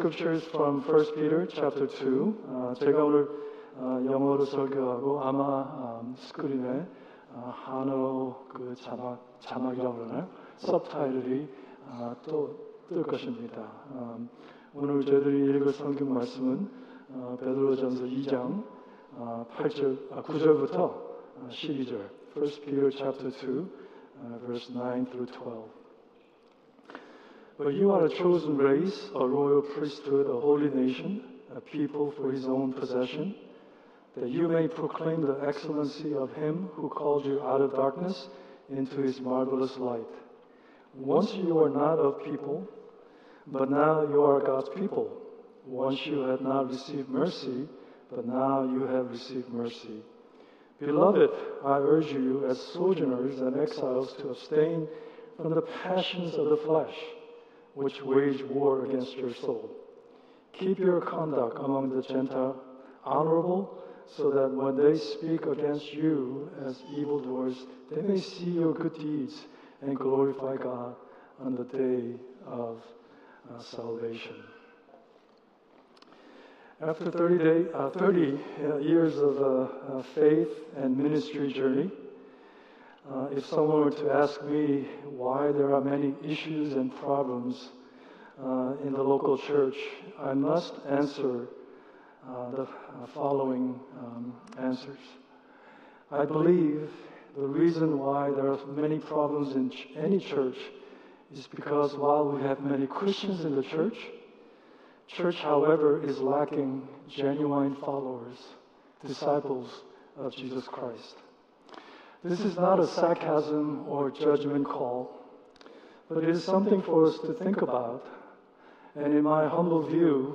Scriptures from First Peter chapter 2. 제가 오늘 영어로 설교하고 아마 스크린에 한어 그 자막이라고 그러나요? 서브타이틀이 또 뜰 것입니다. 오늘 저희들이 읽을 성경 말씀은 베드로전서 2장 9절부터 12절. First Peter chapter 2 verse 9 through 12. But you are a chosen race, a royal priesthood, a holy nation, a people for his own possession, that you may proclaim the excellency of him who called you out of darkness into his marvelous light. Once you were not of people, but now you are God's people. Once you had not received mercy, but now you have received mercy. Beloved, I urge you as sojourners and exiles to abstain from the passions of the flesh, which wage war against your soul. Keep your conduct among the Gentiles honorable, so that when they speak against you as evildoers, they may see your good deeds and glorify God on the day of salvation. After 30 years of faith and ministry journey, if someone were to ask me why there are many issues and problems in the local church, I must answer the following answers. I believe the reason why there are many problems in any church is because while we have many Christians in the church, however, is lacking genuine followers, disciples of Jesus Christ. This is not a sarcasm or judgment call, but it is something for us to think about. And in my humble view,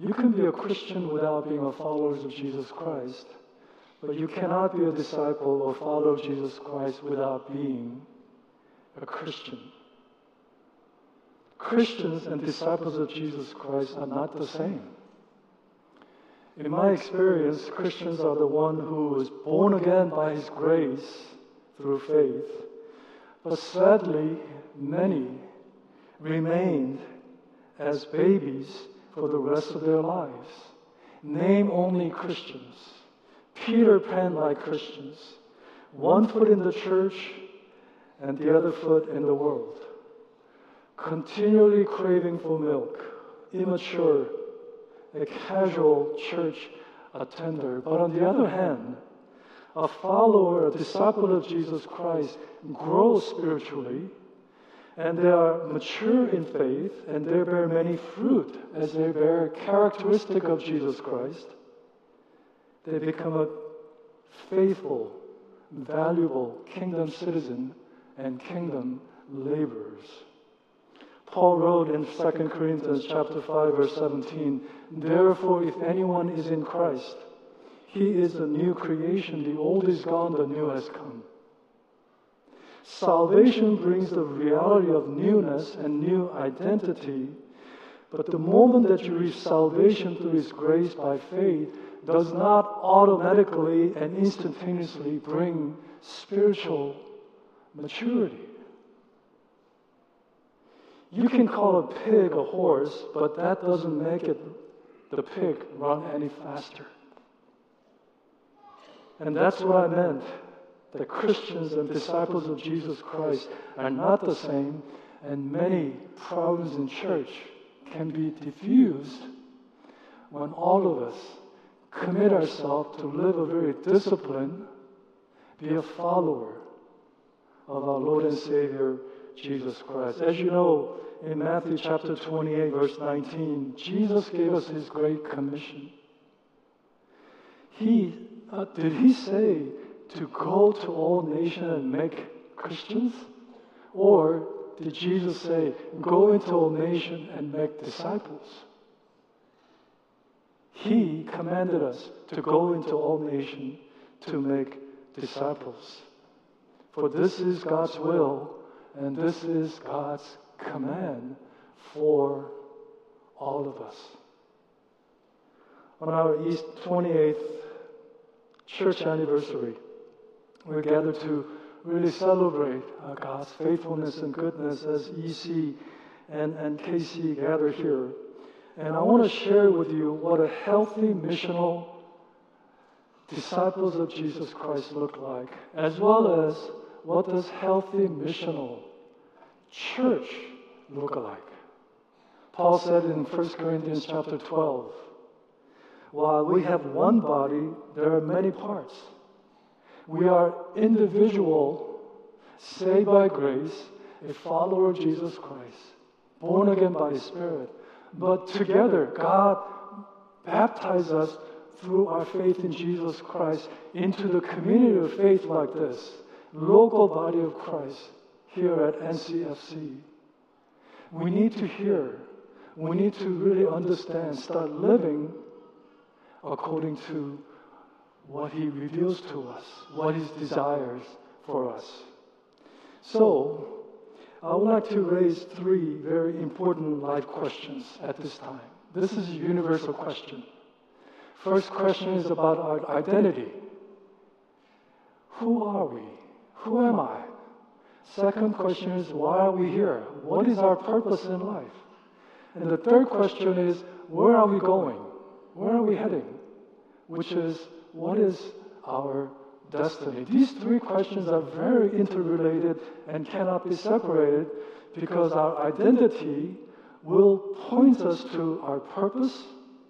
you can be a Christian without being a follower of Jesus Christ, but you cannot be a disciple or follower of Jesus Christ without being a Christian. Christians and disciples of Jesus Christ are not the same. In my experience, Christians are the one who was born again by His grace through faith. But sadly, many remained as babies for the rest of their lives. Name only Christians. Peter Pan like Christians. One foot in the church and the other foot in the world. Continually craving for milk. Immature. A casual church attender. But on the other hand, a follower, a disciple of Jesus Christ grows spiritually, and they are mature in faith, and they bear many fruit as they bear characteristic of Jesus Christ. They become a faithful, valuable kingdom citizen and kingdom laborers. Paul wrote in 2 Corinthians chapter 5, verse 17, Therefore, if anyone is in Christ, he is a new creation. The old is gone, the new has come. Salvation brings the reality of newness and new identity, but the moment that you reach salvation through His grace by faith does not automatically and instantaneously bring spiritual maturity. You can call a pig a horse, but that doesn't make the pig run any faster. And that's what I meant. The Christians and disciples of Jesus Christ are not the same, and many problems in church can be diffused when all of us commit ourselves to live a very disciplined, be a follower of our Lord and Savior, Jesus Christ. As you know, in Matthew chapter 28, verse 19, Jesus gave us His great commission. Did He say to go to all nations and make Christians? Or did Jesus say, go into all nations and make disciples? He commanded us to go into all nations to make disciples. For this is God's will, and this is God's command for all of us. On our East 28th church anniversary, we're gathered to really celebrate God's faithfulness and goodness as EC and KC gather here. And I want to share with you what a healthy missional disciples of Jesus Christ look like, as well as what does healthy missional church look like. Paul said in 1 Corinthians chapter 12, while we have one body, there are many parts. We are individual, saved by grace, a follower of Jesus Christ, born again by His Spirit. But together, God baptized us through our faith in Jesus Christ into the community of faith like this, local body of Christ here at NCFC. We need to hear. We need to really understand, start living according to what He reveals to us, what He desires for us. So, I would like to raise three very important life questions at this time. This is a universal question. First question is about our identity. Who are we? Who am I? Second question is, why are we here? What is our purpose in life? And the third question is, where are we going? Where are we heading? Which is, what is our destiny? These three questions are very interrelated and cannot be separated because our identity will point us to our purpose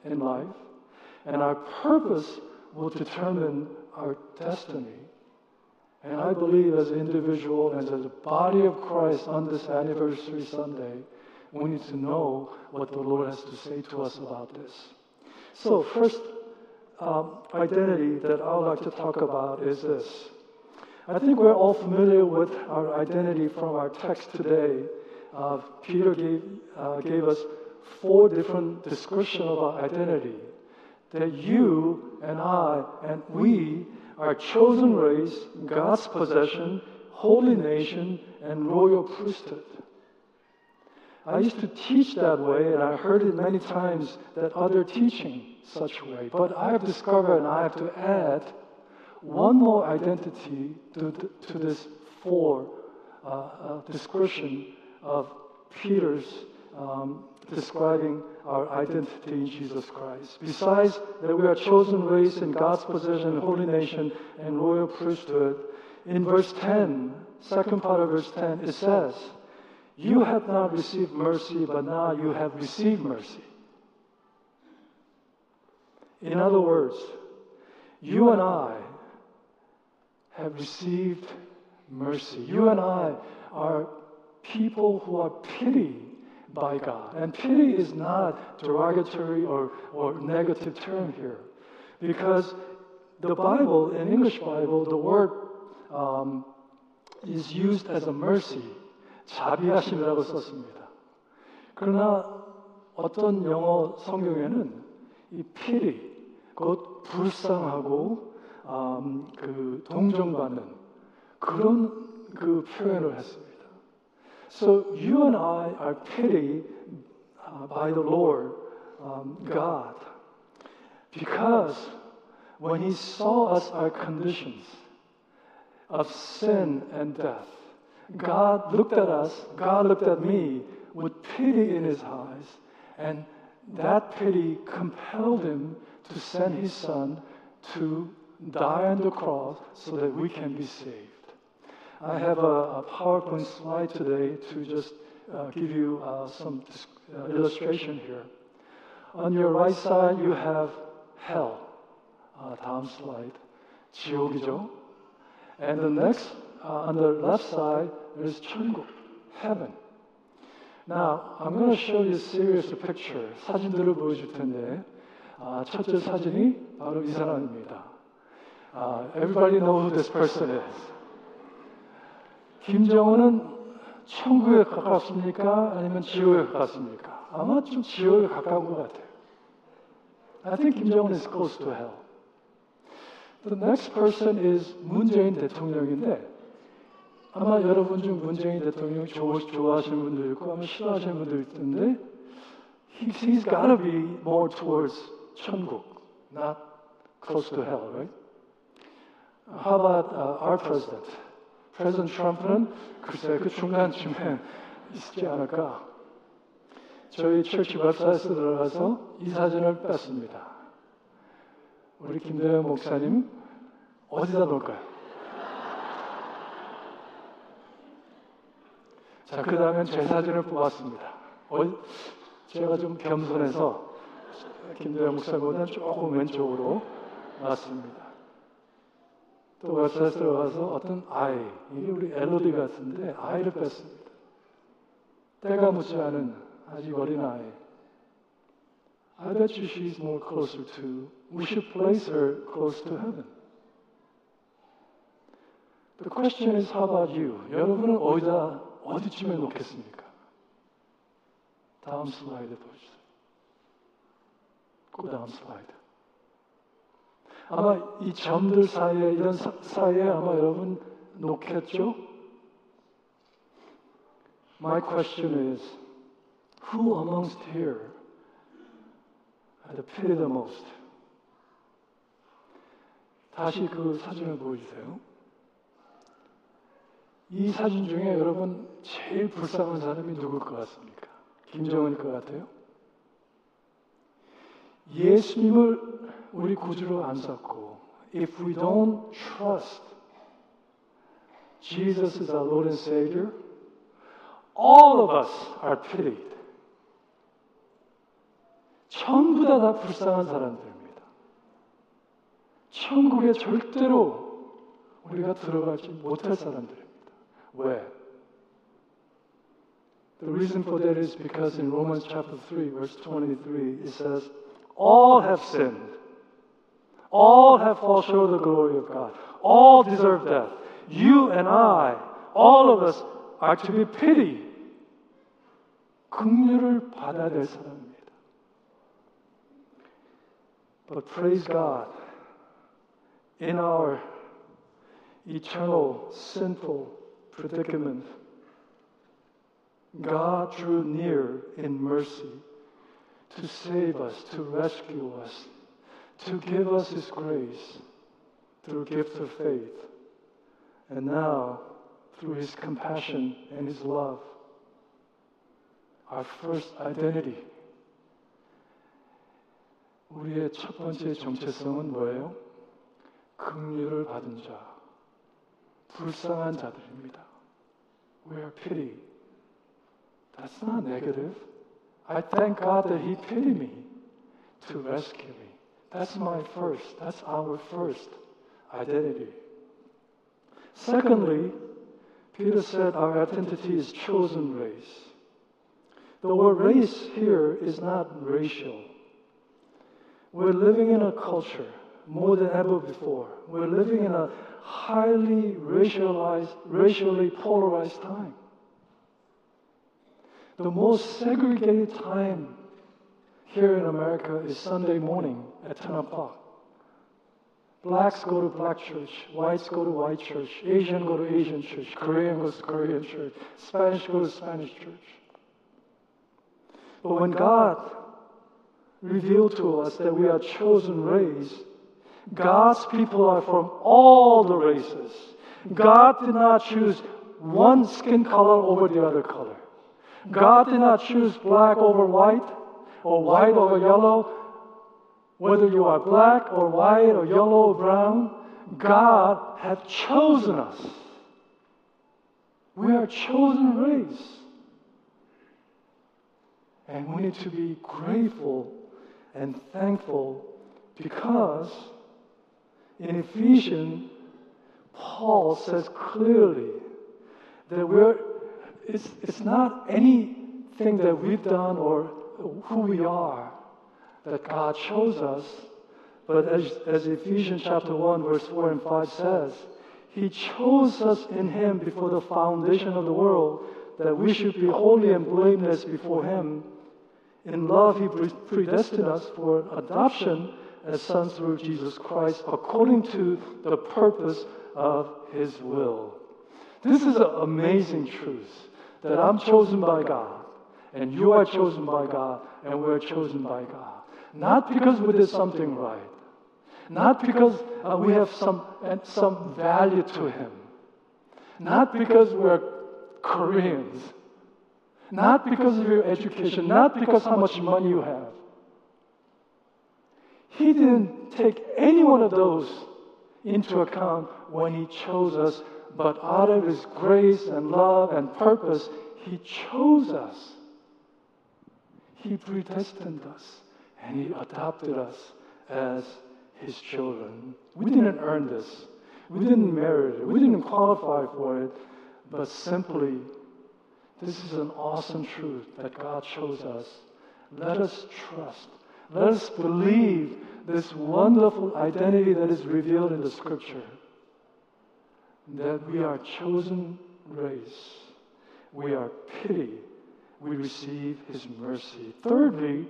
in life, and our purpose will determine our destiny. And I believe as an individual and as a body of Christ on this anniversary Sunday, we need to know what the Lord has to say to us about this. So first identity that I would like to talk about is this. I think we're all familiar with our identity from our text today. Peter gave us four different descriptions of our identity. That you and I and we are chosen race, God's possession, holy nation, and royal priesthood. I used to teach that way, and I heard it many times that other teaching such way. But I have discovered, and I have to add one more identity to this four description of Peter's describing our identity in Jesus Christ. Besides that we are chosen race in God's possession, holy nation, and royal priesthood, in verse 10, second part of verse 10, it says, you have not received mercy, but now you have received mercy. In other words, you and I have received mercy. You and I are people who are pitied by God. And pity is not derogatory or negative term here. Because the Bible, in English Bible, the word is used as a mercy. 자비하심이라고 썼습니다. 그러나 어떤 영어 성경에는 이 pity, 곧 불쌍하고 그 동정받는 그런 그 표현을 했습니다. So you and I are pitied by the Lord God, because when He saw us our conditions of sin and death, God looked at us, God looked at me with pity in His eyes, and that pity compelled Him to send His Son to die on the cross so that we can be saved. I have a PowerPoint slide today to just give you some illustration here. On your right side, you have hell. Daum slide. 지옥이죠. And the next on the left side, there's 천국, heaven. Now, I'm going to show you a serious picture. 사진들을 보여줄 텐데, 첫째 사진이 바로 이 사람입니다. Everybody knows who this person is. 김정은은 천국에 가깝습니까? 아니면 지옥에 가깝습니까? 아마 좀 지옥에 가까운 것 같아요. I think 김정은 is close to hell. The next person is 문재인 대통령인데 아마 여러분 중 문재인 대통령 좋아하시는 분도 있고 아마 싫어하시는 분도 있던데 he's got to be more towards 천국, not close to hell, right? How about our president? President Trump는 글쎄 그 중간쯤에 있지 않을까. 저희 처치 웹사이트 들어가서 이 사진을 뺐습니다. 우리 김대현 목사님 어디다 놓을까요? 자, 그 다음엔 제 사진을 뽑았습니다. 제가 좀 겸손해서 김대현 목사보다는 조금 왼쪽으로 놨습니다. 또 웹사이트 들어가서 어떤 아이, 이게 우리 엘로디 같은데 아이를 뺐습니다. 때가 묻지 않은 아직 어린 아이. I bet you she's more closer to. We should place her close to heaven. The question is how about you? 여러분은 어디쯤에 놓겠습니까? 다음 슬라이드 보여주세요. 그 다음 슬라이드. 아마 이 점들 사이에 이런 사이에 아마 여러분 놓겠죠? My question is. Who amongst here had a pity the most? 다시 그 사진을 보여주세요. 이 사진 중에 여러분 제일 불쌍한 사람이 누굴 것 같습니까? 김정은일 것 같아요? 예수님을 우리 구주로 안 삼고 If we don't trust Jesus as our Lord and Savior, all of us are pitied. 전부 다 불쌍한 사람들입니다. 천국에 절대로 우리가 들어가지 못할 사람들입니다. 왜? The reason for that is because in Romans chapter 3 verse 23 it says all have sinned. All have fallen short of the glory of God. All deserve death. You and I, all of us are to be pitied. 긍휼을 받아야 될 사람. But praise God, in our eternal sinful predicament, God drew near in mercy to save us, to rescue us, to give us His grace through gift of faith. And now, through His compassion and His love, our first identity 우리의 첫 번째 정체성은 뭐예요? 긍휼을 받은 자, 불쌍한 자들입니다. We are pity. That's not negative. I thank God that He pitied me to rescue me. That's my first. That's our first identity. Secondly, Peter said our identity is chosen race. The word race here is not racial. We're living in a culture more than ever before. We're living in a highly racially polarized time. The most segregated time here in America is Sunday morning at 10 o'clock. Blacks go to black church, whites go to white church, Asian go to Asian church, Korean goes to Korean church, Spanish goes to Spanish church. But when God revealed to us that we are chosen race. God's people are from all the races. God did not choose one skin color over the other color. God did not choose black over white or white over yellow. Whether you are black or white or yellow or brown, God has chosen us. We are chosen race. And we need to be grateful and thankful because in Ephesians, Paul says clearly that it's not anything that we've done or who we are that God chose us, but as Ephesians chapter 1 verse 4 and 5 says, He chose us in Him before the foundation of the world that we should be holy and blameless before Him. In love, He predestined us for adoption as sons through Jesus Christ according to the purpose of His will. This is an amazing truth that I'm chosen by God and you are chosen by God and we're chosen by God. Not because we did something right. Not because we have some value to Him. Not because we're Koreans. not because of your education, not because how much money you have. He didn't take any one of those into account when He chose us, but out of His grace and love and purpose, He chose us. He predestined us, and He adopted us as His children. We didn't earn this. We didn't merit it. We didn't qualify for it. But simply, this is an awesome truth that God chose us. Let us trust. Let us believe this wonderful identity that is revealed in the Scripture, that we are chosen race. We are pity. We receive His mercy. Thirdly,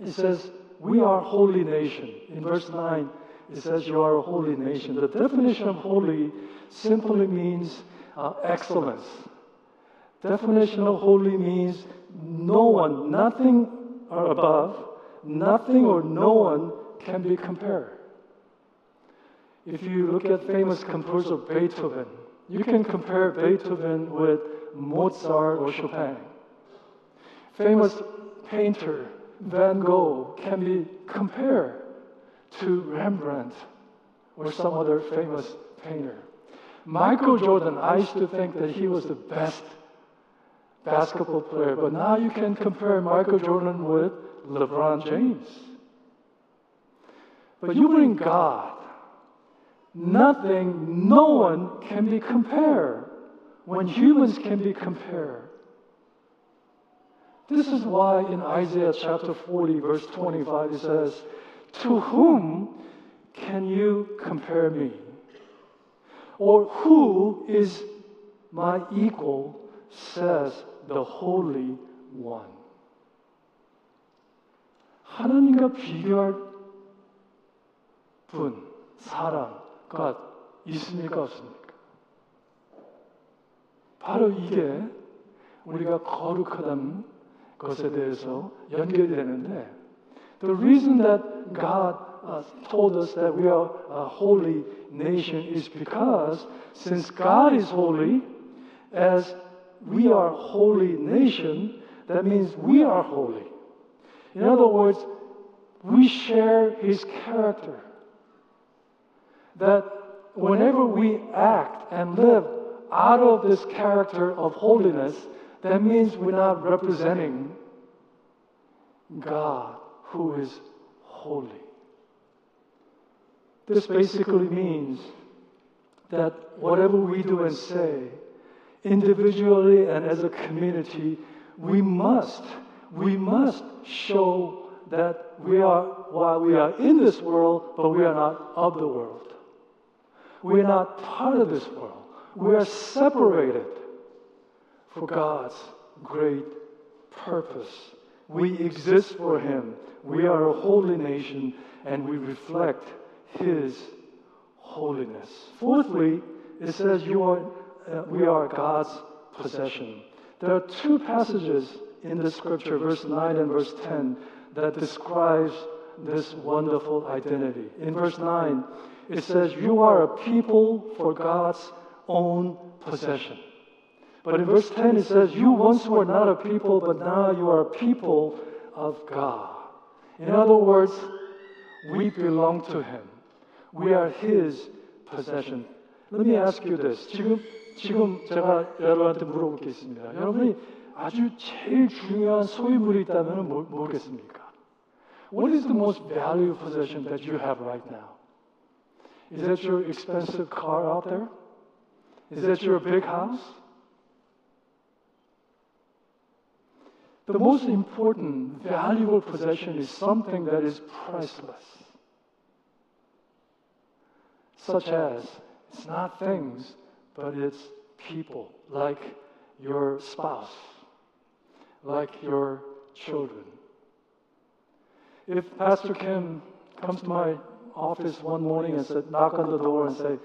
it says, we are a holy nation. In verse 9, it says, you are a holy nation. The definition of holy simply means excellence. Definition of holy means no one, nothing or above, nothing or no one can be compared. If you look at famous composer Beethoven, you can compare Beethoven with Mozart or Chopin. Famous painter Van Gogh can be compared to Rembrandt or some other famous painter. Michael Jordan, I used to think that he was the best basketball player, but now you can compare Michael Jordan with LeBron James. But you bring God, nothing, no one can be compared when humans can be compared. This is why in Isaiah chapter 40, verse 25, it says, to whom can you compare me? Or who is my equal, says the Holy One. 하나님과 비교할 분, 사랑과 있습니까? 없습니까? 바로 이게 우리가 거룩하다는 것에 대해서 연결되는데, the reason that God told us that we are a holy nation is because since God is holy, as we are a holy nation, that means we are holy. In other words, we share His character. That whenever we act and live out of this character of holiness, that means we're not representing God who is holy. This basically means that whatever we do and say, individually and as a community, we must show that we are, while we are in this world, but we are not of the world. We are not part of this world. We are separated for God's great purpose. We exist for Him. We are a holy nation, and we reflect His holiness. Fourthly, it says we are God's possession. There are two passages in the Scripture, verse 9 and verse 10, that describes this wonderful identity. In verse 9, it says, you are a people for God's own possession. But in verse 10, it says, you once were not a people, but now you are a people of God. In other words, we belong to Him. We are His possession. Let me ask you this. 지금 제가 여러분한테 물어볼 게 있습니다. 여러분이 아주 제일 중요한 소유물이 있다면 뭐겠습니까? What is the most valuable possession that you have right now? Is that your expensive car out there? Is that your big house? The most important, valuable possession is something that is priceless. Such as, it's not things, but it's people, like your spouse, like your children. If Pastor Kim comes to my office one morning and said, knock on the door and say,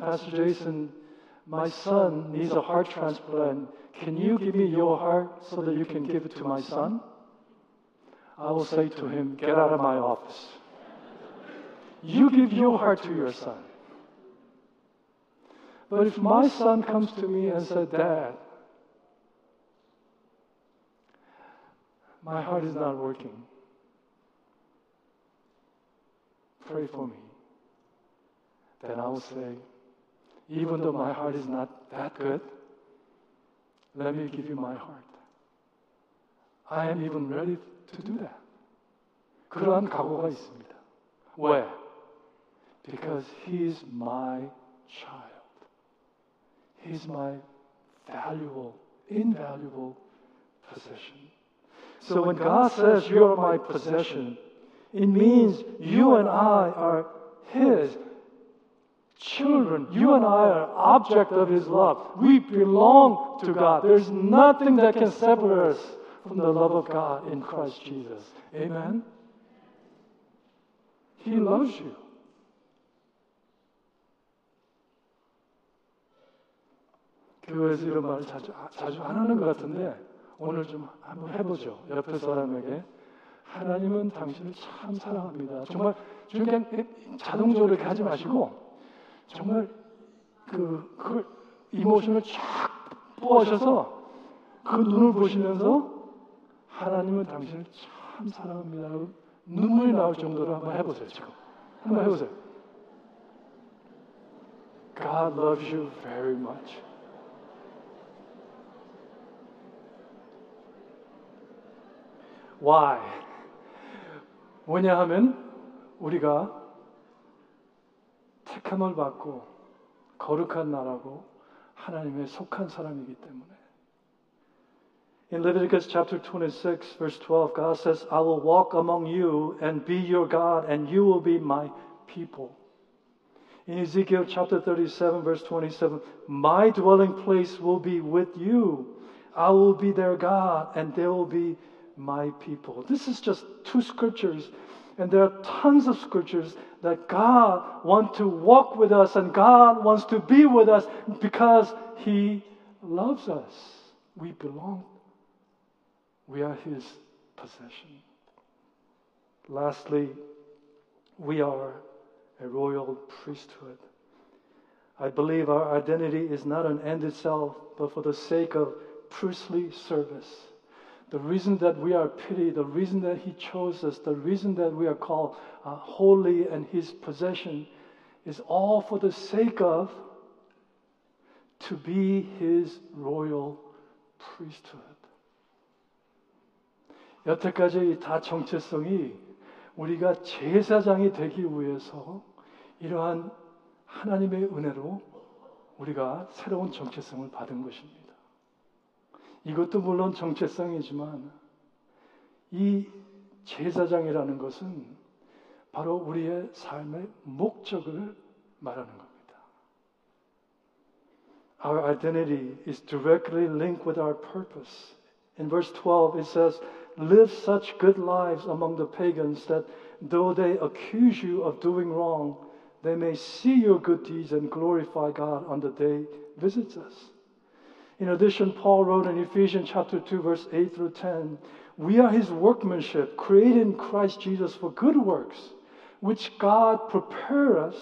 Pastor Jason, my son needs a heart transplant. Can you give me your heart so that you can give it to my son? I will say to him, get out of my office. You give your heart to your son. But if my son comes to me and says, Dad, My heart is not working. Pray for me. Then I will say, even though my heart is not that good, let me give you my heart. I am even ready to do that. 그러한 각오가 있습니다. 왜? Because he is my child. He is my valuable, invaluable possession. So when God says you are my possession, it means you and I are his children. You and I are object of his love. We belong to God. There's nothing that can separate us from the love of God in Christ Jesus. Amen? He loves you. 교회에서 이런 말을 자주 안 하는 것 같은데 오늘 좀 한번 해보죠. 옆에 사람에게 하나님은 당신을 참 사랑합니다. 정말 그냥 자동적으로 이렇게 하지 마시고 정말 그걸 이모션을 쫙 뽑으셔서 그 눈을 보시면서 하나님은 당신을 참 사랑합니다. 눈물이 나올 정도로 한번 해보세요. 지금 한번 해보세요. God loves you very much. Why? 뭐냐 하면 우리가 택함을 받고 거룩한 나라고 하나님의 속한 사람이기 때문에. In Leviticus chapter 26, verse 12, God says, I will walk among you and be your God, and you will be my people. In Ezekiel chapter 37, verse 27, my dwelling place will be with you. I will be their God, and they will be my people. This is just two scriptures, and there are tons of scriptures that God wants to walk with us, and God wants to be with us because He loves us. We belong. We are His possession. Lastly, we are a royal priesthood. I believe our identity is not an end itself, but for the sake of priestly service. The reason that we are pitied, the reason that He chose us, the reason that we are called holy and His possession is all for the sake of to be His royal priesthood. 여태까지 다 정체성이 우리가 제사장이 되기 위해서 이러한 하나님의 은혜로 우리가 새로운 정체성을 받은 것입니다. 이것도 물론 정체성이지만 이 제사장이라는 것은 바로 우리의 삶의 목적을 말하는 겁니다. Our identity is directly linked with our purpose. In verse 12 it says, Live such good lives among the pagans that though they accuse you of doing wrong, they may see your good deeds and glorify God on the day He visits us. In addition, Paul wrote in Ephesians chapter 2, verse 8 through 10, We are His workmanship, created in Christ Jesus for good works, which God prepared us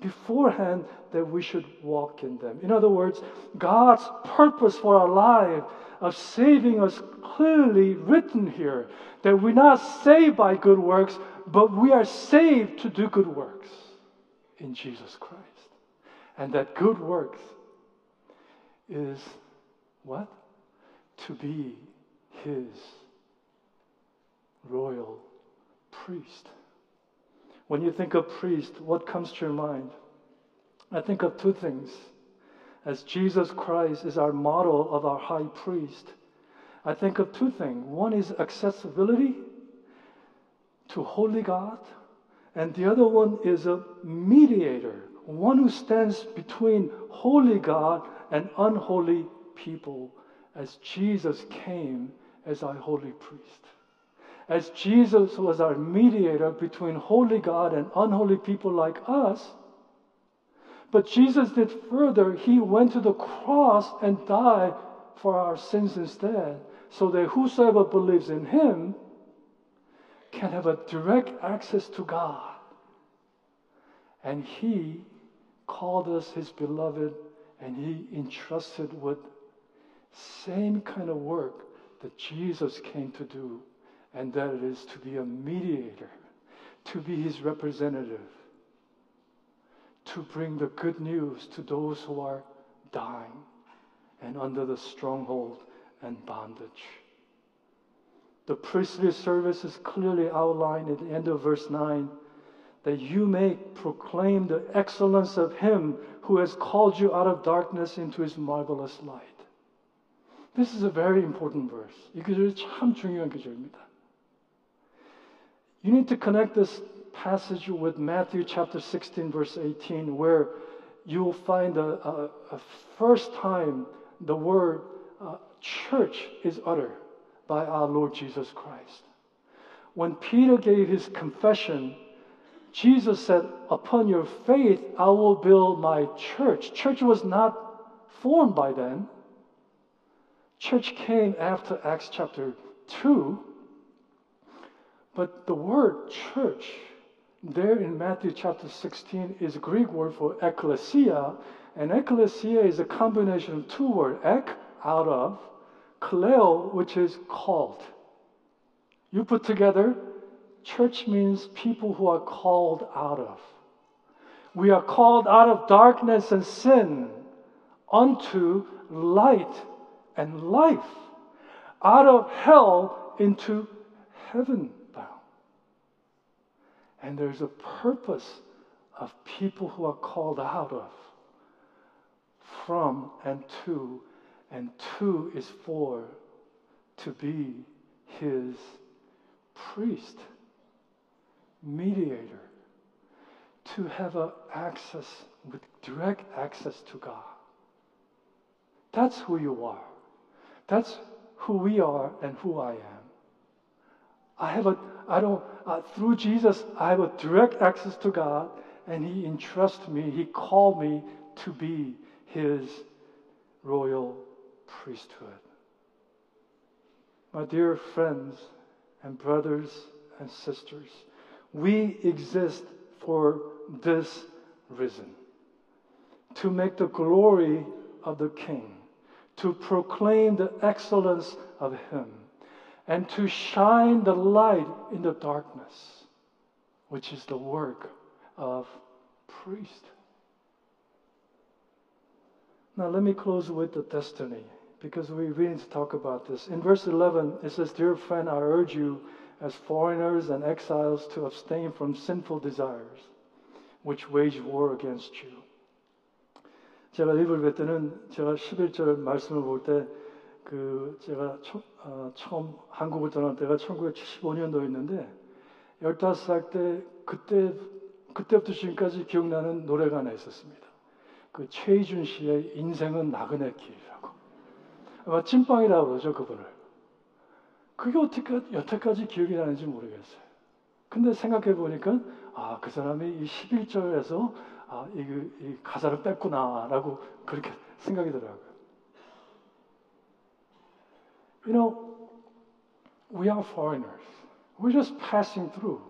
beforehand that we should walk in them. In other words, God's purpose for our life of saving us clearly written here, that we're not saved by good works, but we are saved to do good works in Jesus Christ. And that good works is what? To be His royal priest. When you think of priest, what comes to your mind? I think of two things. As Jesus Christ is our model of our high priest, I think of two things. One is accessibility to holy God, and the other one is a mediator, one who stands between holy God and unholy God. People, as Jesus came as our holy priest, as Jesus was our mediator between holy God and unholy people like us. But Jesus did further. He went to the cross and died for our sins instead, so that whosoever believes in Him can have a direct access to God. And He called us His beloved, and He entrusted with same kind of work that Jesus came to do and that it is to be a mediator, to be his representative, to bring the good news to those who are dying and under the stronghold and bondage. The priestly service is clearly outlined at the end of verse 9, that you may proclaim the excellence of him who has called you out of darkness into his marvelous light. This is a very important verse. 이 구절이 참 중요한 구절입니다. You need to connect this passage with Matthew chapter 16 verse 18, where you will find a first time the word church is uttered by our Lord Jesus Christ. When Peter gave his confession, Jesus said, upon your faith, I will build my church. Church was not formed by then. Church came after Acts chapter 2. But the word church there in Matthew chapter 16 is a Greek word for ekklesia. And ekklesia is a combination of two words, ek, out of, kleo, which is called. You put together, church means people who are called out of. We are called out of darkness and sin unto light and life, out of hell into heaven bound. And there's a purpose of people who are called out of, from and to is for, to be his priest, mediator, to have access, with direct access to God. That's who you are. That's who we are and who I am. Through Jesus, I have a direct access to God, and he entrusts me, he called me to be his royal priesthood. My dear friends and brothers and sisters, we exist for this reason, to make the glory of the King, to proclaim the excellence of him, and to shine the light in the darkness, which is the work of priest. Now let me close with the destiny, because we need to talk about this. In verse 11, it says, dear friend, I urge you as foreigners and exiles to abstain from sinful desires, which wage war against you. 제가 일부를 볼 때는 제가 11절 말씀을 볼 때 제가 처음 한국을 떠날 때가 1975년도였는데 15살 때 그때부터 지금까지 기억나는 노래가 하나 있었습니다. 그 최희준 씨의 인생은 나그네 길이라고. 아마 찐빵이라고 그러죠, 그분을. 그게 어떻게 여태까지 기억이 나는지 모르겠어요. 근데 생각해 보니까 그 사람이 이 11절에서 이 가사를 뺐구나라고 그렇게 생각이 들더라고요. You know, we are foreigners. We're just passing through.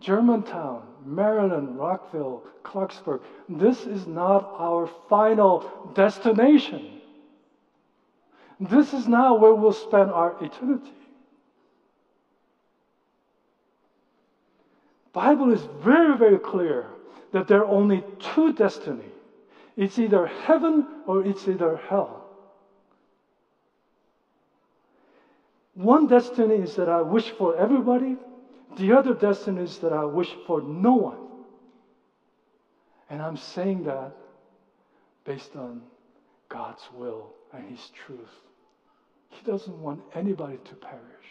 Germantown, Maryland, Rockville, Clarksburg. This is not our final destination. This is not where we'll spend our eternity. Bible is very, very clear that there are only two destinies. It's either heaven or it's either hell. One destiny is that I wish for everybody. The other destiny is that I wish for no one. And I'm saying that based on God's will and his truth. He doesn't want anybody to perish.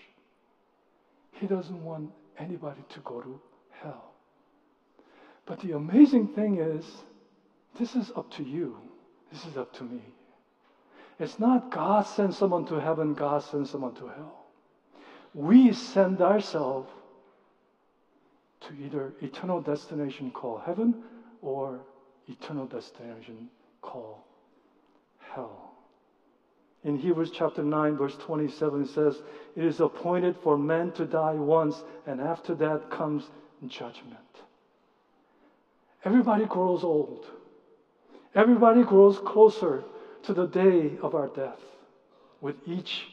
He doesn't want anybody to go to hell. But the amazing thing is, this is up to you. This is up to me. It's not God sends someone to heaven, God sends someone to hell. We send ourselves to either eternal destination called heaven or eternal destination called hell. In Hebrews chapter 9, verse 27, it says, it is appointed for man to die once, and after that comes judgment. Everybody grows old. Everybody grows closer to the day of our death with each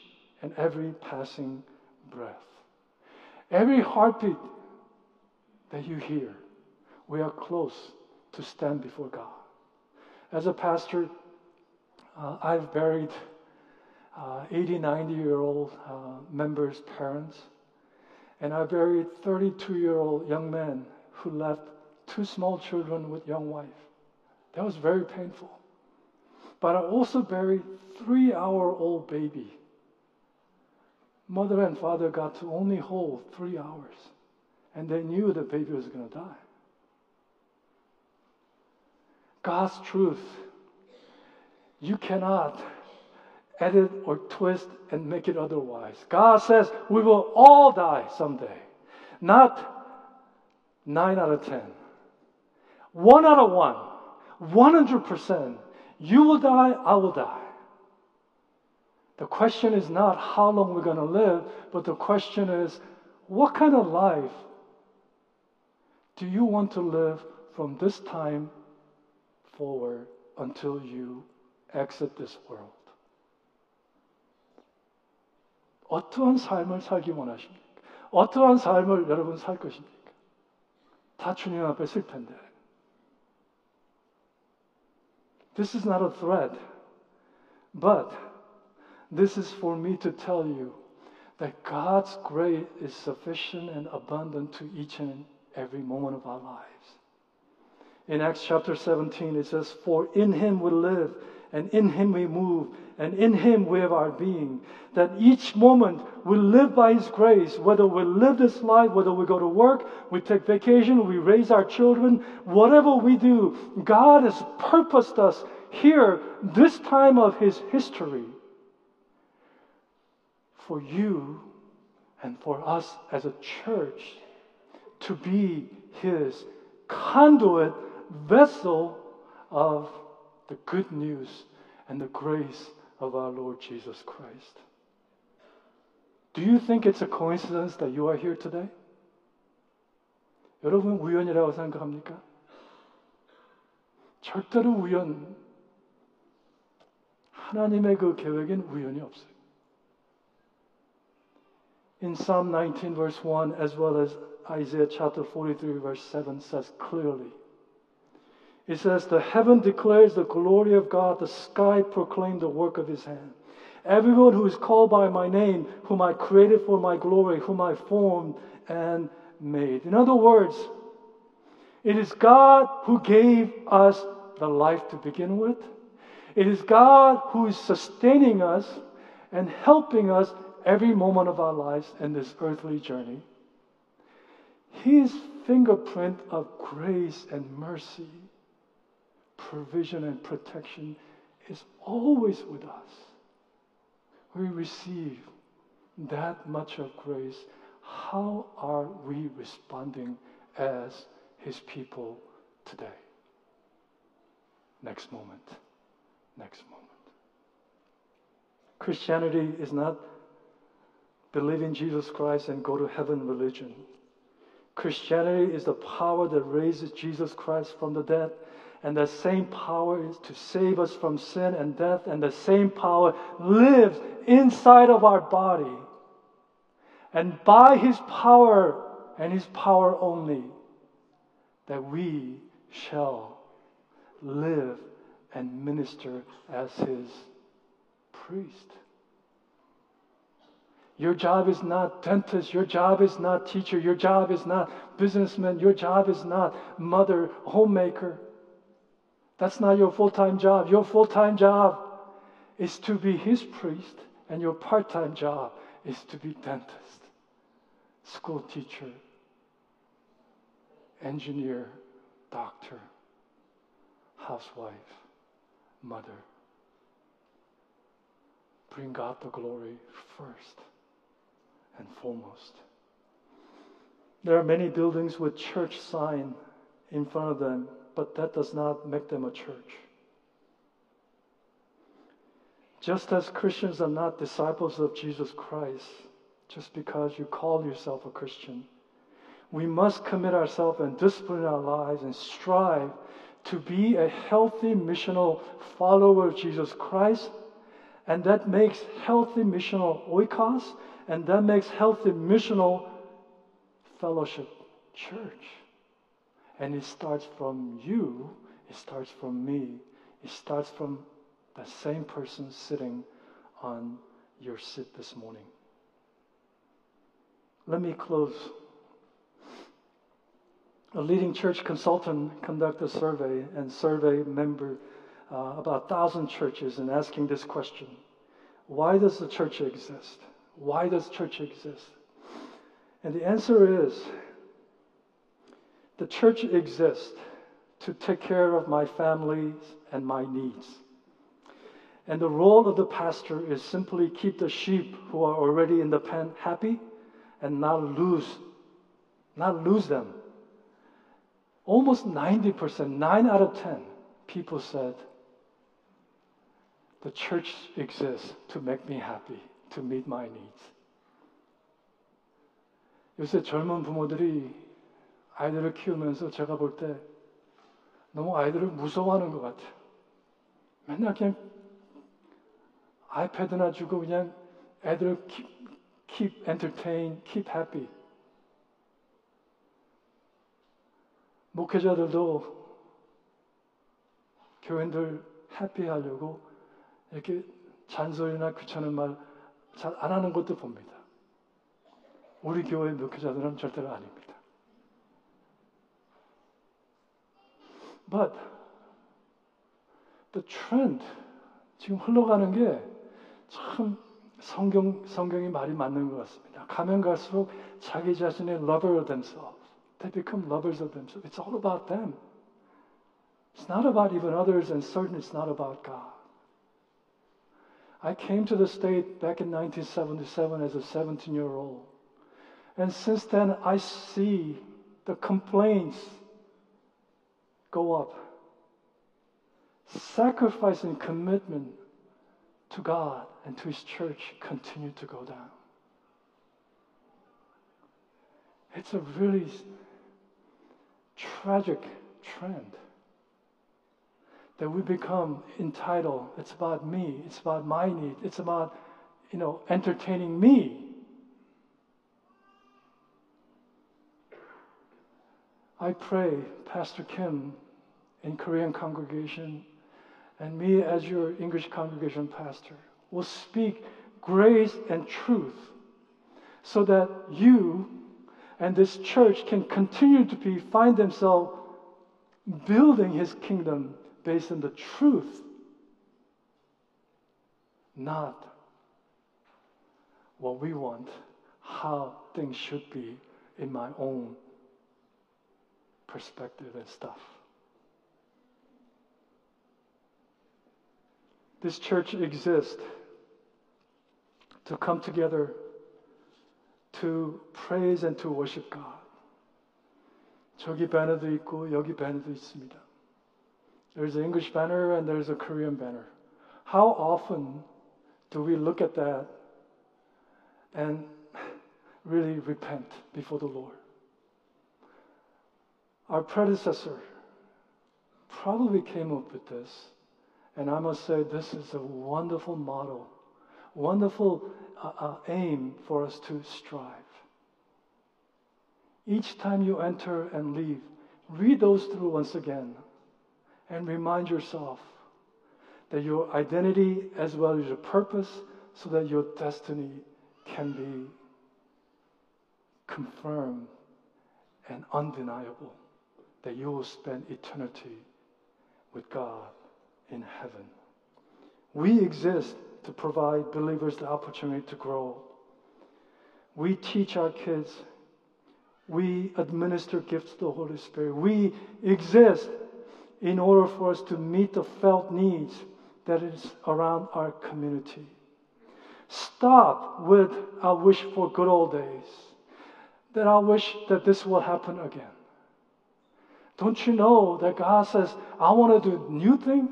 and every passing breath. Every heartbeat that you hear, we are close to stand before God. As a pastor, I've buried 80, 90-year-old members' parents, and I buried 32-year-old young men who left two small children with young wife. That was very painful. But I also buried 3-hour-old baby. Mother and father got to only hold 3 hours, and they knew the baby was going to die. God's truth, you cannot edit or twist and make it otherwise. God says we will all die someday. Not 9 out of 10. 1 out of 1. 100%. You will die, I will die. The question is not how long we're going to live, but the question is, what kind of life do you want to live from this time forward until you exit this world? 어떠한 삶을 살기 원하십니까? 어떠한 삶을 여러분 살 것입니까? 다 주님 앞에 쓸 텐데. This is not a threat, but this is for me to tell you that God's grace is sufficient and abundant to each and every moment of our lives. In Acts chapter 17, it says, "For in him we live, and in him we move, and in him we have our being." That each moment we live by his grace, whether we live this life, whether we go to work, we take vacation, we raise our children, whatever we do, God has purposed us here, this time of his history, for you and for us as a church to be his conduit, vessel of the good news and the grace of our Lord Jesus Christ. Do you think it's a coincidence that you are here today? 여러분 우연이라고 생각합니까? 절대로 우연, 하나님의 그 계획엔 우연이 없어요. In Psalm 19 verse 1 as well as Isaiah chapter 43 verse 7 says clearly, it says, "The heaven declares the glory of God, the sky proclaims the work of his hand. Everyone who is called by my name, whom I created for my glory, whom I formed and made." In other words, it is God who gave us the life to begin with. It is God who is sustaining us and helping us every moment of our lives in this earthly journey. His fingerprint of grace and mercy, provision and protection is always with us. We receive that much of grace. How are we responding as his people today? Next moment. Next moment. Christianity is not believe in Jesus Christ and go to heaven religion. Christianity is the power that raises Jesus Christ from the dead. And that same power is to save us from sin and death. And the same power lives inside of our body. And by his power and his power only, that we shall live and minister as his priest. Your job is not dentist. Your job is not teacher. Your job is not businessman. Your job is not mother, homemaker. That's not your full-time job. Your full-time job is to be his priest, and your part-time job is to be dentist, school teacher, engineer, doctor, housewife, mother. Bring God the glory first and foremost. There are many buildings with church sign in front of them, but that does not make them a church. Just as Christians are not disciples of Jesus Christ, just because you call yourself a Christian, we must commit ourselves and discipline our lives and strive to be a healthy missional follower of Jesus Christ, and that makes healthy missional oikos, and that makes healthy missional fellowship church. And it starts from you, it starts from me, it starts from the same person sitting on your seat this morning. Let me close. A leading church consultant conducted a survey and surveyed about 1,000 churches and asking this question: why does the church exist? Why does church exist? And the answer is, the church exists to take care of my family and my needs. And the role of the pastor is simply keep the sheep who are already in the pen happy and not lose them. Almost 90%, 9 out of 10 people said, the church exists to make me happy, to meet my needs. 요새 젊은 부모들이 아이들을 키우면서 제가 볼 때 너무 아이들을 무서워하는 것 같아요. 맨날 그냥 아이패드나 주고 그냥 애들을 keep entertained, keep happy. 목회자들도 교인들 해피하려고 이렇게 잔소리나 귀찮은 말 잘 안 하는 것도 봅니다. 우리 교회 목회자들은 절대로 아닙니다. But the trend, 지금 흘러가는 게 참 성경이 말이 맞는 것 같습니다. 가면 갈수록 자기 자신의 lover of themselves. They become lovers of themselves. It's all about them. It's not about even others, and certainly it's not about God. I came to the state back in 1977 as a 17-year-old. And since then, I see the complaints go up. Sacrifice and commitment to God and to His church continue to go down. It's a really tragic trend that we become entitled. It's about me. It's about my need. It's about, entertaining me. I pray, Pastor Kim in Korean congregation and me as your English congregation pastor will speak grace and truth so that you and this church can continue to find themselves building His kingdom based on the truth, not what we want, how things should be in my own perspective and stuff. This church exists to come together to praise and to worship God. 저기 배너도 있고 여기 배너도 있습니다. There's an English banner and there's a Korean banner. How often do we look at that and really repent before the Lord? Our predecessor probably came up with this, and I must say this is a wonderful model, wonderful aim for us to strive. Each time you enter and leave, read those through once again and remind yourself that your identity as well as your purpose, so that your destiny can be confirmed and undeniable, that you will spend eternity with God in heaven. We exist to provide believers the opportunity to grow. We teach our kids. We administer gifts of the Holy Spirit. We exist in order for us to meet the felt needs that is around our community. Stop with our wish for good old days. That I wish that this will happen again. Don't you know that God says, I want to do a new thing?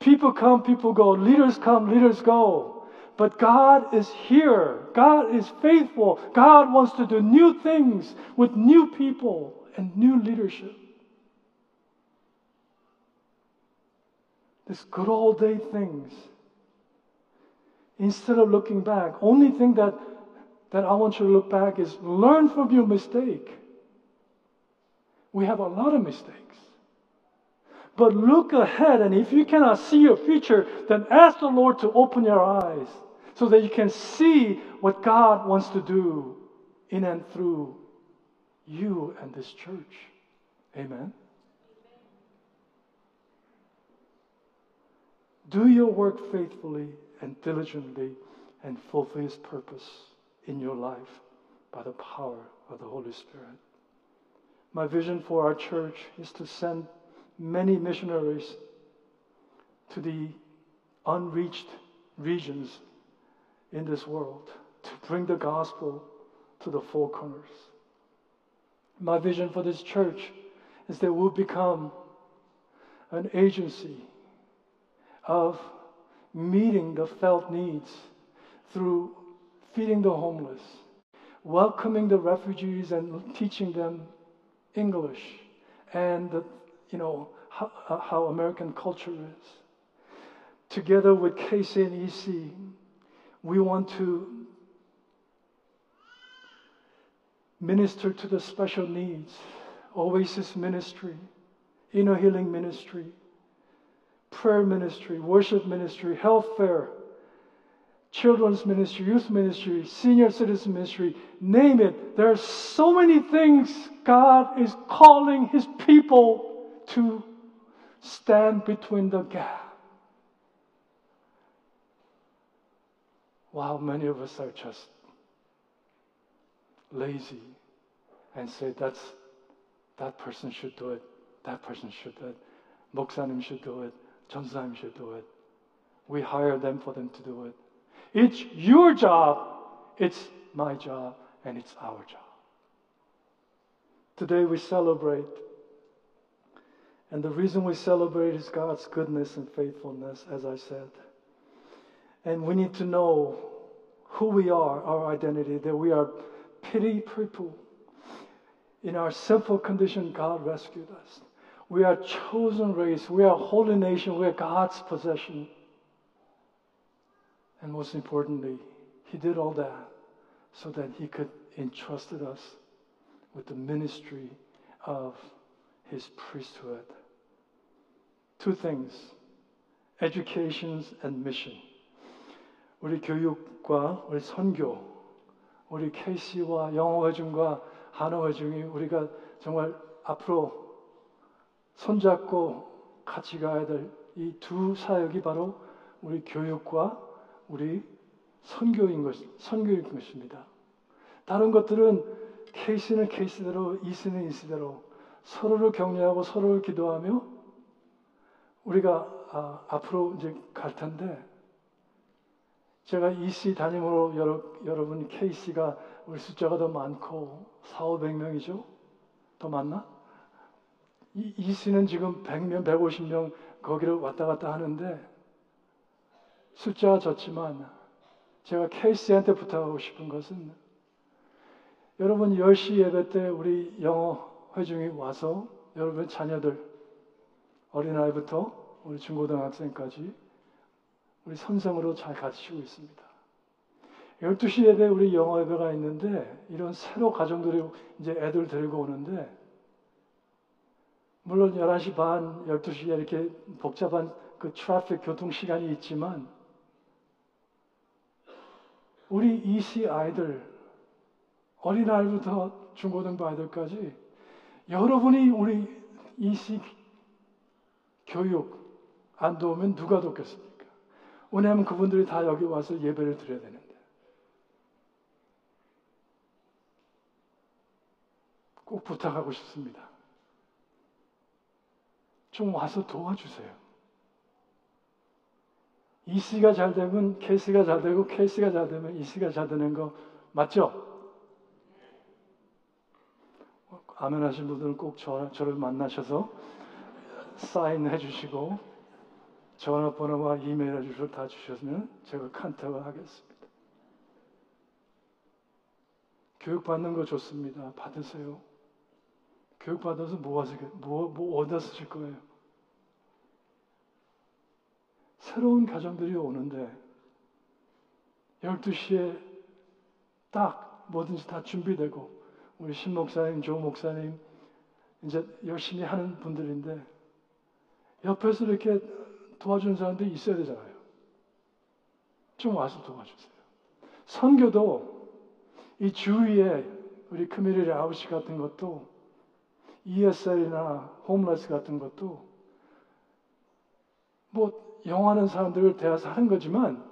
People come, people go. Leaders come, leaders go. But God is here. God is faithful. God wants to do new things with new people and new leadership. This good old day things. Instead of looking back, only thing that that I want you to look back is learn from your mistake. We have a lot of mistakes. But look ahead, and if you cannot see your future, then ask the Lord to open your eyes so that you can see what God wants to do in and through you and this church. Amen. Do your work faithfully and diligently and fulfill His purpose in your life by the power of the Holy Spirit. My vision for our church is to send many missionaries to the unreached regions in this world to bring the gospel to the four corners. My vision for this church is that we'll become an agency of meeting the felt needs through feeding the homeless, welcoming the refugees and teaching them English and how American culture is. Together with KC and EC, we want to minister to the special needs, Oasis ministry, inner healing ministry, prayer ministry, worship ministry, health fair, children's ministry, youth ministry, senior citizen ministry, name it. There are so many things God is calling His people to stand between the gap. Wow, many of us are just lazy and say, that person should do it, that person should do it, 목사님 should do it, 전사님 should do it. We hire them for them to do it. It's your job, it's my job, and it's our job. Today we celebrate, and the reason we celebrate is God's goodness and faithfulness, as I said. And we need to know who we are, our identity, that we are pity people. In our sinful condition, God rescued us. We are chosen race, we are holy nation, we are God's possession. And most importantly, He did all that so that He could entrust us with the ministry of His priesthood. Two things, education and mission. 우리 교육과 우리 선교, 우리 KC와 영어회중과 한어회중이 우리가 정말 앞으로 손잡고 같이 가야 될 이 두 사역이 바로 우리 교육과 우리 선교인 것입니다. 다른 것들은 케이스는 케이스대로, 이스는 이스대로 서로를 격려하고 서로를 기도하며 우리가 앞으로 이제 갈 텐데, 제가 EC 담임으로 여러분 KC가 우리 숫자가 더 많고 400~500명이죠? 더 많나? EC는 지금 100명, 150명 거기를 왔다 갔다 하는데 숫자가 적지만 제가 KC한테 부탁하고 싶은 것은, 여러분 10시 예배 때 우리 영어 회중이 와서 여러분 자녀들 어린아이부터 우리 중고등학생까지 우리 선생으로 잘 가르치고 있습니다. 12시 예배 우리 영어 예배가 있는데 이런 새로 가정들이 이제 애들 데리고 오는데, 물론 11시 반, 12시에 이렇게 복잡한 그 트래픽 교통 시간이 있지만 우리 EC 아이들 어린아이부터 중고등부 아이들까지 여러분이 우리 EC 교육 안 도우면 누가 돕겠습니까? 왜냐하면 그분들이 다 여기 와서 예배를 드려야 되는데. 꼭 부탁하고 싶습니다. 좀 와서 도와주세요. EC가 잘 되면 KC가 잘 되고, KC가 잘 되면 EC가 잘 되는 거 맞죠? 아멘 하신 분들은 꼭 저를 만나셔서 사인해 주시고 전화번호와 이메일 아저씨를 다 주셨으면 제가 컨택을 하겠습니다. 교육받는 거 좋습니다. 받으세요. 교육받아서 뭐 얻어 쓰실 거예요? 새로운 가정들이 오는데 12시에 딱 뭐든지 다 준비되고 우리 신 목사님, 조 목사님 이제 열심히 하는 분들인데 옆에서 이렇게 도와주는 사람들이 있어야 되잖아요. 좀 와서 도와주세요. 선교도 이 주위에 우리 커뮤니티 아웃시 같은 것도 ESL이나 홈레스 같은 것도 뭐 영하는 사람들을 대해서 하는 거지만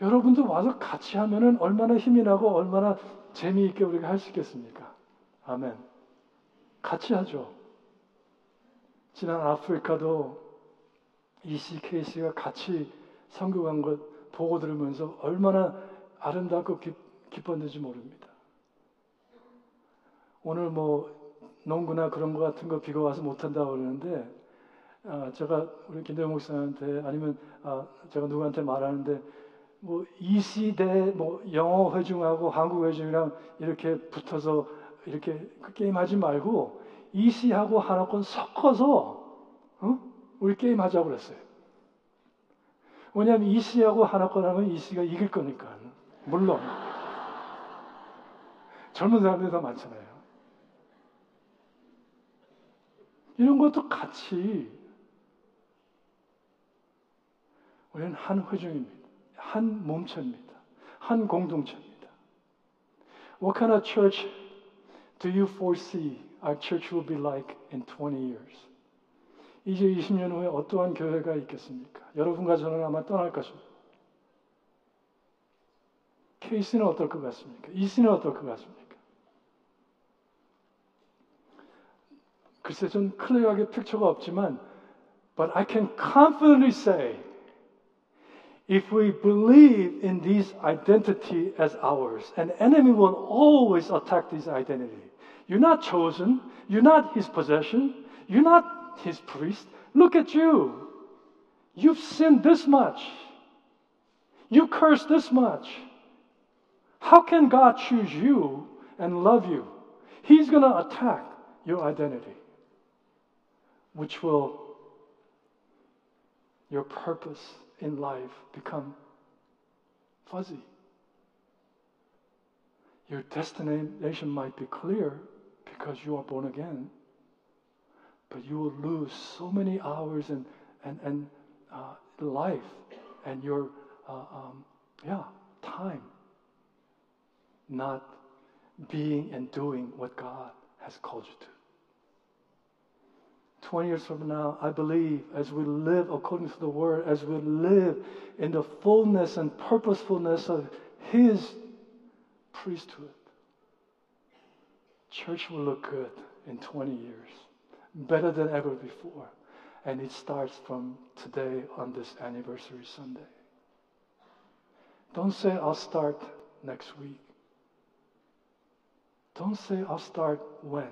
여러분도 와서 같이 하면은 얼마나 힘이 나고 얼마나 재미있게 우리가 할 수 있겠습니까? 아멘. 같이 하죠. 지난 아프리카도 ECKC가 같이 선교 간 것 보고 들으면서 얼마나 아름답고 기뻤는지 모릅니다. 오늘 뭐 농구나 그런 것 같은 거 비가 와서 못한다고 그러는데 제가 우리 김대현 목사한테 아니면 제가 누구한테 말하는데 뭐 이 시대 뭐 영어 회중하고 한국 회중이랑 이렇게 붙어서 이렇게 게임하지 말고 이시하고 하나권 섞어서 우리 게임하자고 그랬어요. 왜냐하면 이시하고 하나권 하면 이시가 이길 거니까. 물론 젊은 사람들이 더 많잖아요. 이런 것도 같이 우리는 한 회중입니다. 한 몸체입니다. 한 공동체입니다. What kind of church do you foresee our church will be like in 20 years? 이제 20년 후에 어떠한 교회가 있겠습니까? 여러분과 저는 아마 떠날 것입니다. 케이스는 어떨 것 같습니까? 이스는 어떨 것 같습니까? 글쎄 전 클리어하게 픽처가 없지만 But I can confidently say if we believe in this identity as ours an enemy will always attack this identity. You're not chosen. You're not his possession. You're not his priest. Look at you. You've sinned this much. You cursed this much. How can God choose you and love you? He's going to attack your identity. Which will your purpose in life become fuzzy. Your destination might be clear because you are born again, but you will lose so many hours and life and your time not being and doing what God has called you to. 20 years from now, I believe as we live according to the Word, as we live in the fullness and purposefulness of His priesthood, church will look good in 20 years, better than ever before. And it starts from today on this anniversary Sunday. Don't say, I'll start next week. Don't say, I'll start when.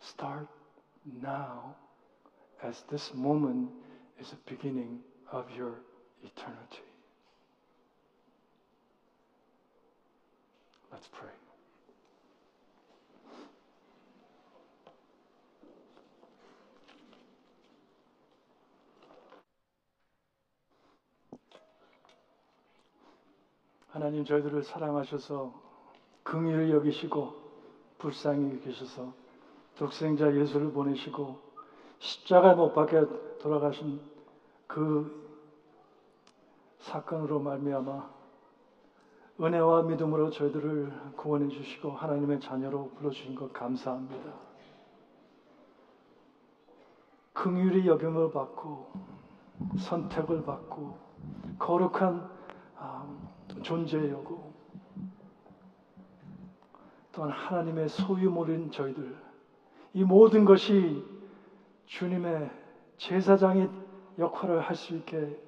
Start now, as this moment is the beginning of your eternity. Let's pray. 하나님, 저희들을 사랑하셔서 긍휼히 여기시고 불쌍히 여기셔서 독생자 예수를 보내시고 십자가에 못 박혀 돌아가신 그 사건으로 말미암아 은혜와 믿음으로 저희들을 구원해 주시고 하나님의 자녀로 불러주신 것 감사합니다. 긍휼히 여김을 받고 선택을 받고 거룩한 존재이고 또한 하나님의 소유물인 저희들 이 모든 것이 주님의 제사장의 역할을 할 수 있게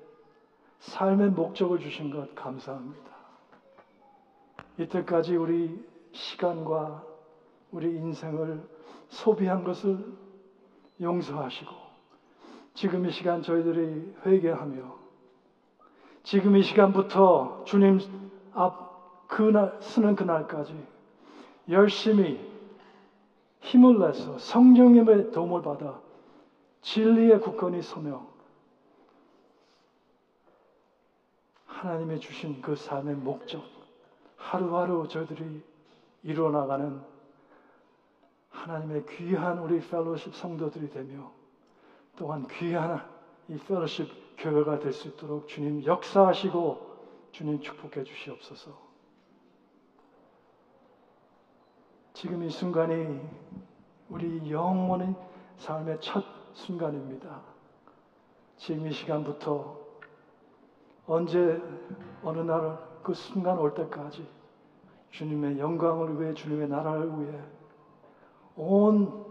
삶의 목적을 주신 것 감사합니다. 이때까지 우리 시간과 우리 인생을 소비한 것을 용서하시고 지금 이 시간 저희들이 회개하며 지금 이 시간부터 주님 앞 그날 쓰는 그날까지 열심히 힘을 내서 성령님의 도움을 받아 진리의 굳건히 서며 하나님이 주신 그 삶의 목적 하루하루 저희들이 이루어나가는 하나님의 귀한 우리 펠로십 성도들이 되며 또한 귀한 이 펠로십 교회가 될 수 있도록 주님 역사하시고 주님 축복해 주시옵소서. 지금 이 순간이 우리 영원의 삶의 첫 순간입니다. 지금 이 시간부터 언제 어느 날 그 순간 올 때까지 주님의 영광을 위해 주님의 나라를 위해 온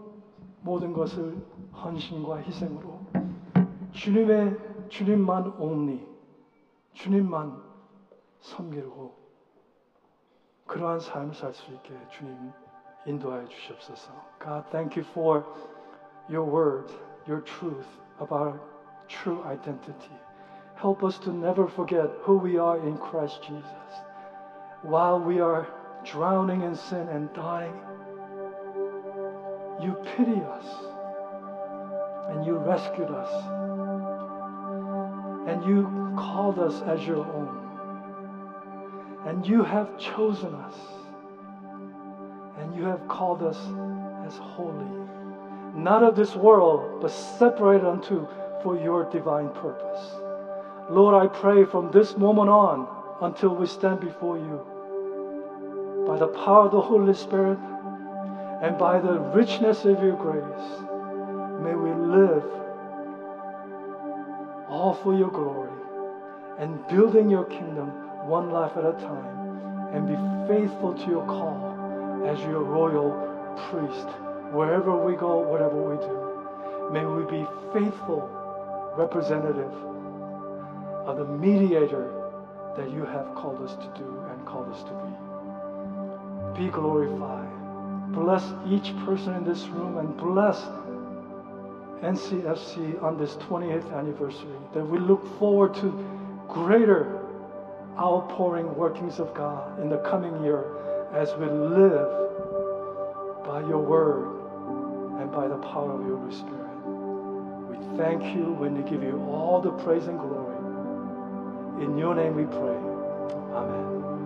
모든 것을 헌신과 희생으로 주님만 옴니 주님만 섬기고 그러한 삶을 살 수 있게 주님 인도하여 주시옵소서. God, thank you for your word, your truth about true identity. Help us to never forget who we are in Christ Jesus. While we are drowning in sin and dying, you pity us and you rescued us and you called us as your own and you have chosen us and you have called us as holy, not of this world, but separated unto for your divine purpose. Lord, I pray from this moment on until we stand before you, by the power of the Holy Spirit and by the richness of your grace, may we live all for your glory and building your kingdom one life at a time and be faithful to your call as your royal priest. Wherever we go, whatever we do, may we be faithful representative of the mediator that you have called us to do and called us to be. Be glorified. Bless each person in this room and bless NCFC on this 28th anniversary, that we look forward to greater outpouring workings of God in the coming year as we live by your word and by the power of your Holy Spirit. We thank you and we give you all the praise and glory. In your name we pray. Amen.